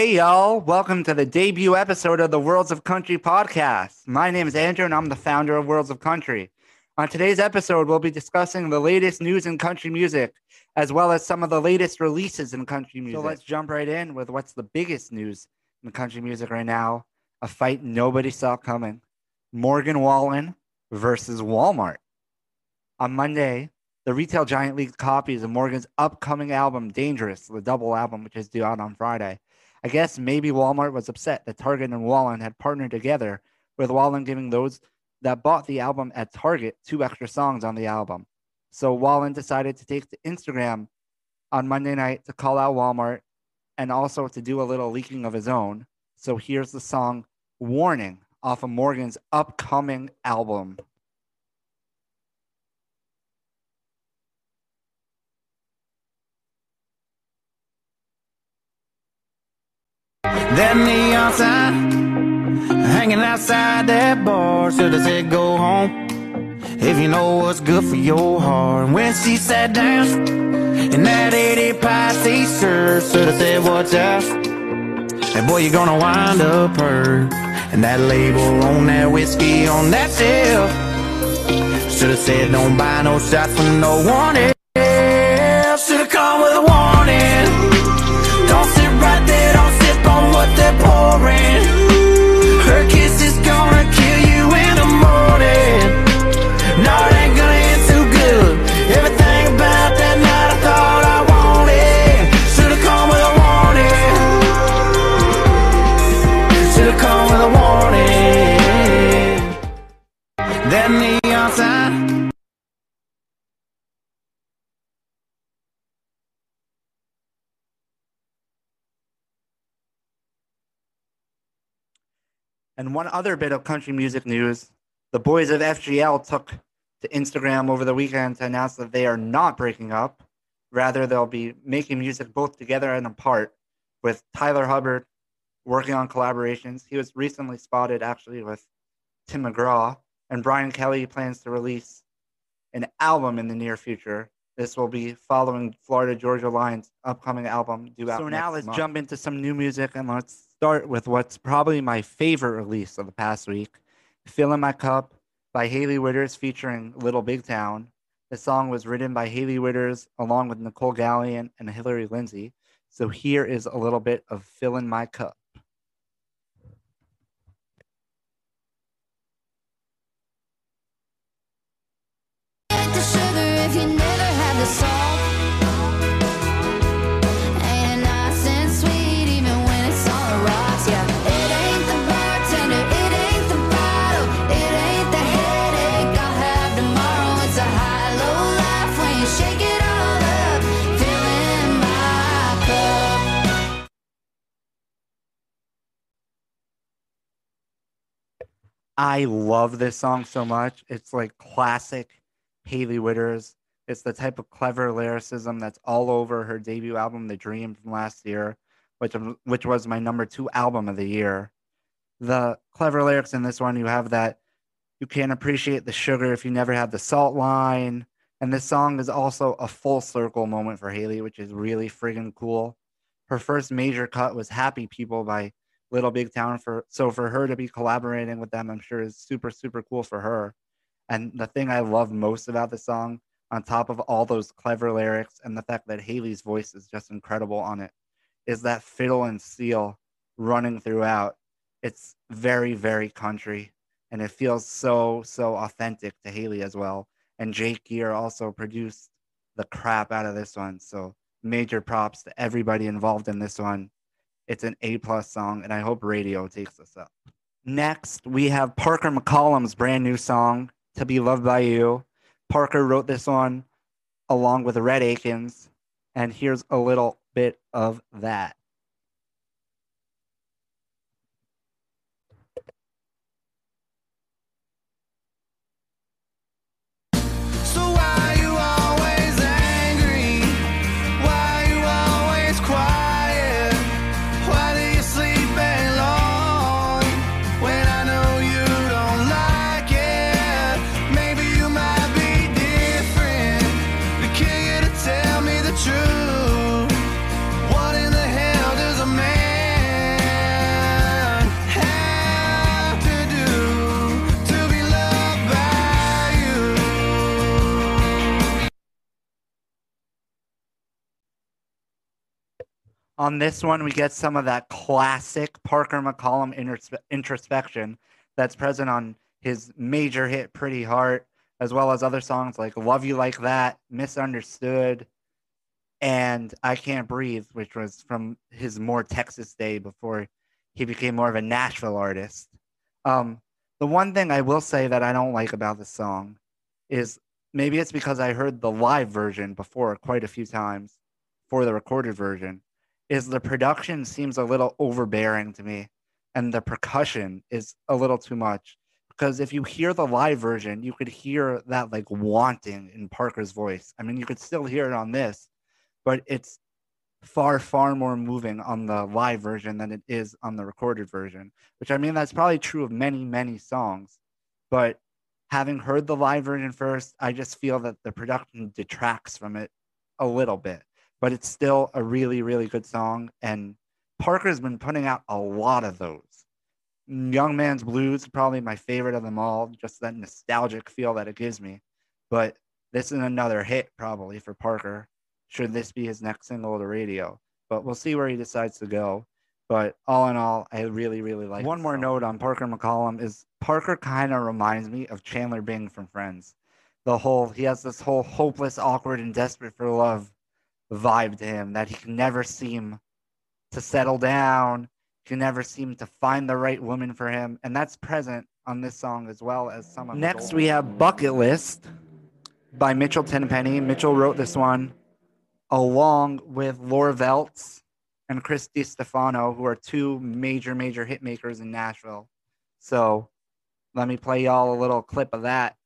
Hey, y'all. Welcome to the debut episode of the Worlds of Country podcast. My name is Andrew, and I'm the founder of Worlds of Country. On today's episode, we'll be discussing the latest news in country music, as well as some of the latest releases in country music. So let's jump right in with what's the biggest news in country music right now. A fight nobody saw coming. Morgan Wallen versus Walmart. On Monday, the retail giant leaked copies of Morgan's upcoming album, Dangerous, the double album, which is due out on Friday. I guess maybe Walmart was upset that Target and Wallen had partnered together, with Wallen giving those that bought the album at Target 2 extra songs on the album. So Wallen decided to take to Instagram on Monday night to call out Walmart and also to do a little leaking of his own. So here's the song Warning off of Morgan's upcoming album. That neon sign hanging outside that bar should have said go home if you know what's good for your heart. And when she sat down in that 80 Pisces shirt, should have said watch out, and boy you're gonna wind up hurt. And that label on that whiskey on that shelf should have said don't buy no shots from no one else. Should have come with a warning. Don't sit right there, don't sip on what they're pouring. Her kiss is gonna kill you in the morning. No, it ain't gonna end too good. Everything about that night I thought I wanted. Should've come with a warning. Should've come with a warning. That neon sign. And one other bit of country music news, the boys of FGL took to Instagram over the weekend to announce that they are not breaking up. Rather, they'll be making music both together and apart, with Tyler Hubbard working on collaborations. He was recently spotted, actually, with Tim McGraw, and Brian Kelly plans to release an album in the near future. This will be following Florida Georgia Line's upcoming album due out next month. So now let's jump into some new music, and let's start with what's probably my favorite release of the past week, Fill in My Cup by Haley Whitters featuring Little Big Town. The song was written by Haley Whitters along with Nicole Gallion and Hillary Lindsay. So here is a little bit of Fill in My Cup. Add the sugar if you never had the salt. I love this song so much. It's like classic Haley Whitters. It's the type of clever lyricism that's all over her debut album, The Dream, from last year, which was my number 2 album of the year. The clever lyrics in this one, you have that you can't appreciate the sugar if you never had the salt line. And this song is also a full circle moment for Haley, which is really friggin' cool. Her first major cut was Happy People by Little Big Town, so for her to be collaborating with them, I'm sure is super, super cool for her. And the thing I love most about the song, on top of all those clever lyrics and the fact that Haley's voice is just incredible on it, is that fiddle and steel running throughout. It's very, very country, and it feels so, so authentic to Haley as well. And Jake Geer also produced the crap out of this one, so major props to everybody involved in this one. It's an A-plus song, and I hope radio takes us up. Next, we have Parker McCollum's brand new song, To Be Loved By You. Parker wrote this one along with Red Akins, and here's a little bit of that. Truth. What in the hell? On this one, we get some of that classic Parker McCollum introspection that's present on his major hit, Pretty Heart, as well as other songs like Love You Like That, Misunderstood, and I Can't Breathe, which was from his more Texas day before he became more of a Nashville artist. The one thing I will say that I don't like about this song is maybe it's because I heard the live version before quite a few times for the recorded version, is the production seems a little overbearing to me and the percussion is a little too much. Because if you hear the live version, you could hear that like wanting in Parker's voice. I mean, you could still hear it on this, but it's far, far more moving on the live version than it is on the recorded version, which I mean, that's probably true of many, many songs. But having heard the live version first, I just feel that the production detracts from it a little bit, but it's still a really, really good song. And Parker's been putting out a lot of those. Young Man's Blues, probably my favorite of them all, just that nostalgic feel that it gives me. But this is another hit probably for Parker. Should this be his next single to radio? But we'll see where he decides to go. But all in all, I really, really like it. One more note on Parker McCollum is Parker kind of reminds me of Chandler Bing from Friends. He has this whole hopeless, awkward, and desperate for love vibe to him that he can never seem to settle down. He can never seem to find the right woman for him. And that's present on this song as well as some of the next, we have Bucket List by Mitchell Tenpenny. Mitchell wrote this one along with Laura Veltz and Chris DiStefano, who are two major, major hit makers in Nashville. So let me play y'all a little clip of that.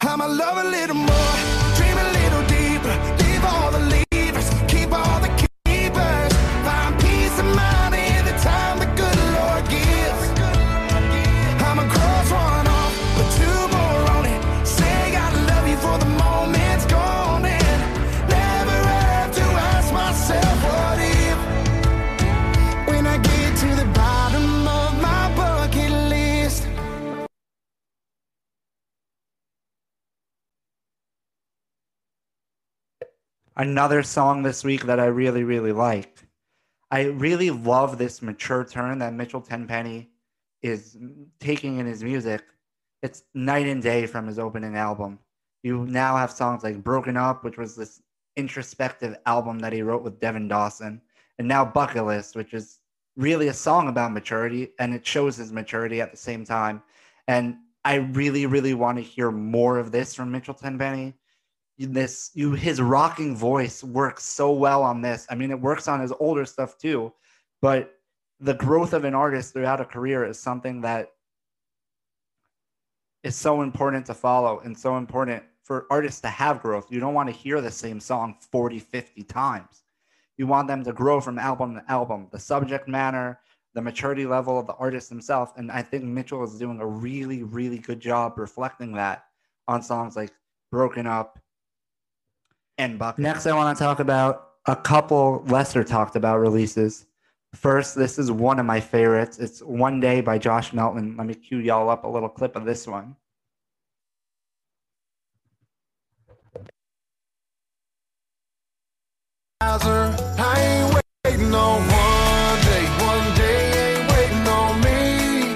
I'm a love a little more, dream a little deeper, leave all the leaders, keep all the keepers, find peace of mind in the time the good Lord gives. I'm a cross one off, but two more on it. Say I love you for the moment's gone and never have to ask myself what if. When I get to the bottom of my bucket list. Another song this week that I really, really liked. I really love this mature turn that Mitchell Tenpenny is taking in his music. It's night and day from his opening album. You now have songs like Broken Up, which was this introspective album that he wrote with Devin Dawson, and now Bucket List, which is really a song about maturity, and it shows his maturity at the same time. And I really, really want to hear more of this from Mitchell Tenpenny. His rocking voice works so well on this. I mean, it works on his older stuff too, but the growth of an artist throughout a career is something that is so important to follow and so important for artists to have growth. You don't want to hear the same song 40, 50 times. You want them to grow from album to album, the subject matter, the maturity level of the artist himself. And I think Mitchell is doing a really, really good job reflecting that on songs like Broken Up, and Bucket. Next, I want to talk about a couple lesser talked about releases. First, this is one of my favorites. It's One Day by Josh Melton. Let me cue y'all up a little clip of this one. I ain't waiting on one day ain't waiting on me.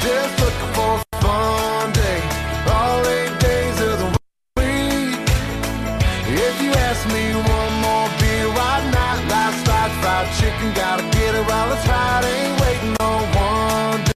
Just looking for fun day. All 8 days of the if you ask me one more beer, why not? Last night fried chicken, gotta get her while it's hot. Ain't waiting on one day.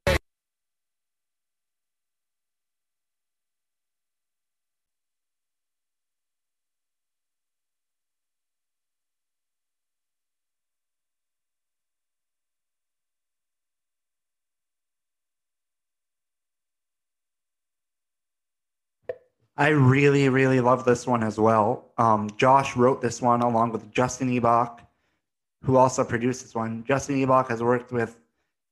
I really, really love this one as well. Josh wrote this one along with Justin Ebach, who also produced this one. Justin Ebach has worked with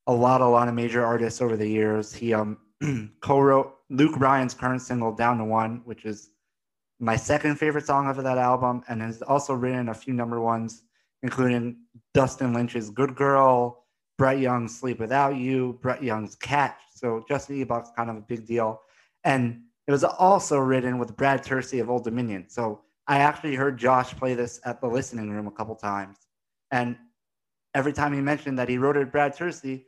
a lot of major artists over the years. He co-wrote Luke Bryan's current single, Down to One, which is my second favorite song off of that album, and has also written a few number ones, including Dustin Lynch's Good Girl, Brett Young's Sleep Without You, Brett Young's Catch. So Justin Ebach's kind of a big deal. And It was also written with Brad Tursey of Old Dominion. So I actually heard Josh play this at the listening room a couple times. And every time he mentioned that he wrote it with Brad Tursey,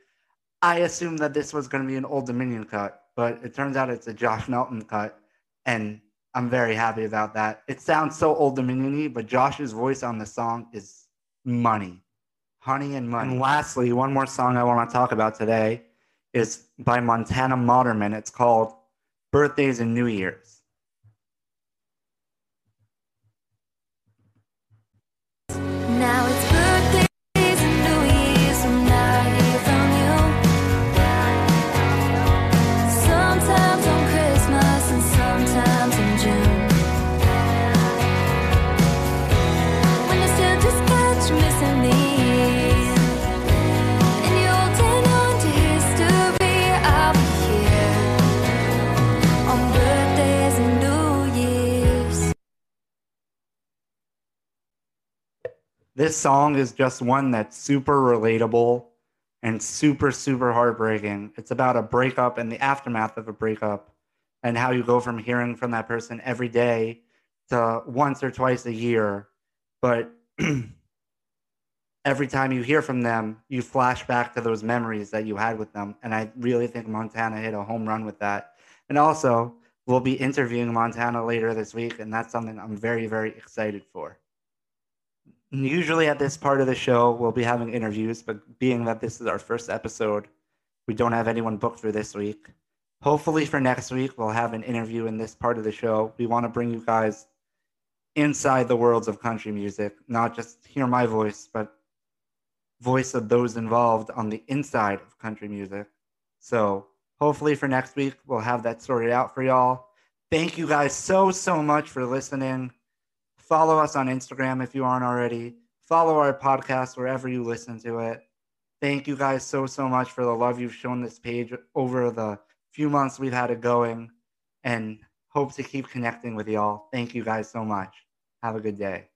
I assumed that this was going to be an Old Dominion cut, but it turns out it's a Josh Melton cut. And I'm very happy about that. It sounds so Old Dominion-y, but Josh's voice on the song is money. Honey and money. And lastly, one more song I want to talk about today is by Montana Moderman. It's called Birthdays and New Year's. Now it's birthdays and New Year's from now here from you. Sometimes on Christmas and sometimes in June. When you still just catch missing me. This song is just one that's super relatable and super, super heartbreaking. It's about a breakup and the aftermath of a breakup and how you go from hearing from that person every day to once or twice a year. But every time you hear from them, you flash back to those memories that you had with them. And I really think Montana hit a home run with that. And also, we'll be interviewing Montana later this week, and that's something I'm very, very excited for. Usually at this part of the show, we'll be having interviews, but being that this is our first episode, we don't have anyone booked for this week. Hopefully for next week, we'll have an interview in this part of the show. We want to bring you guys inside the worlds of country music, not just hear my voice, but voice of those involved on the inside of country music. So hopefully for next week, we'll have that sorted out for y'all. Thank you guys so, so much for listening. Follow us on Instagram if you aren't already. Follow our podcast wherever you listen to it. Thank you guys so, so much for the love you've shown this page over the few months we've had it going, and hope to keep connecting with y'all. Thank you guys so much. Have a good day.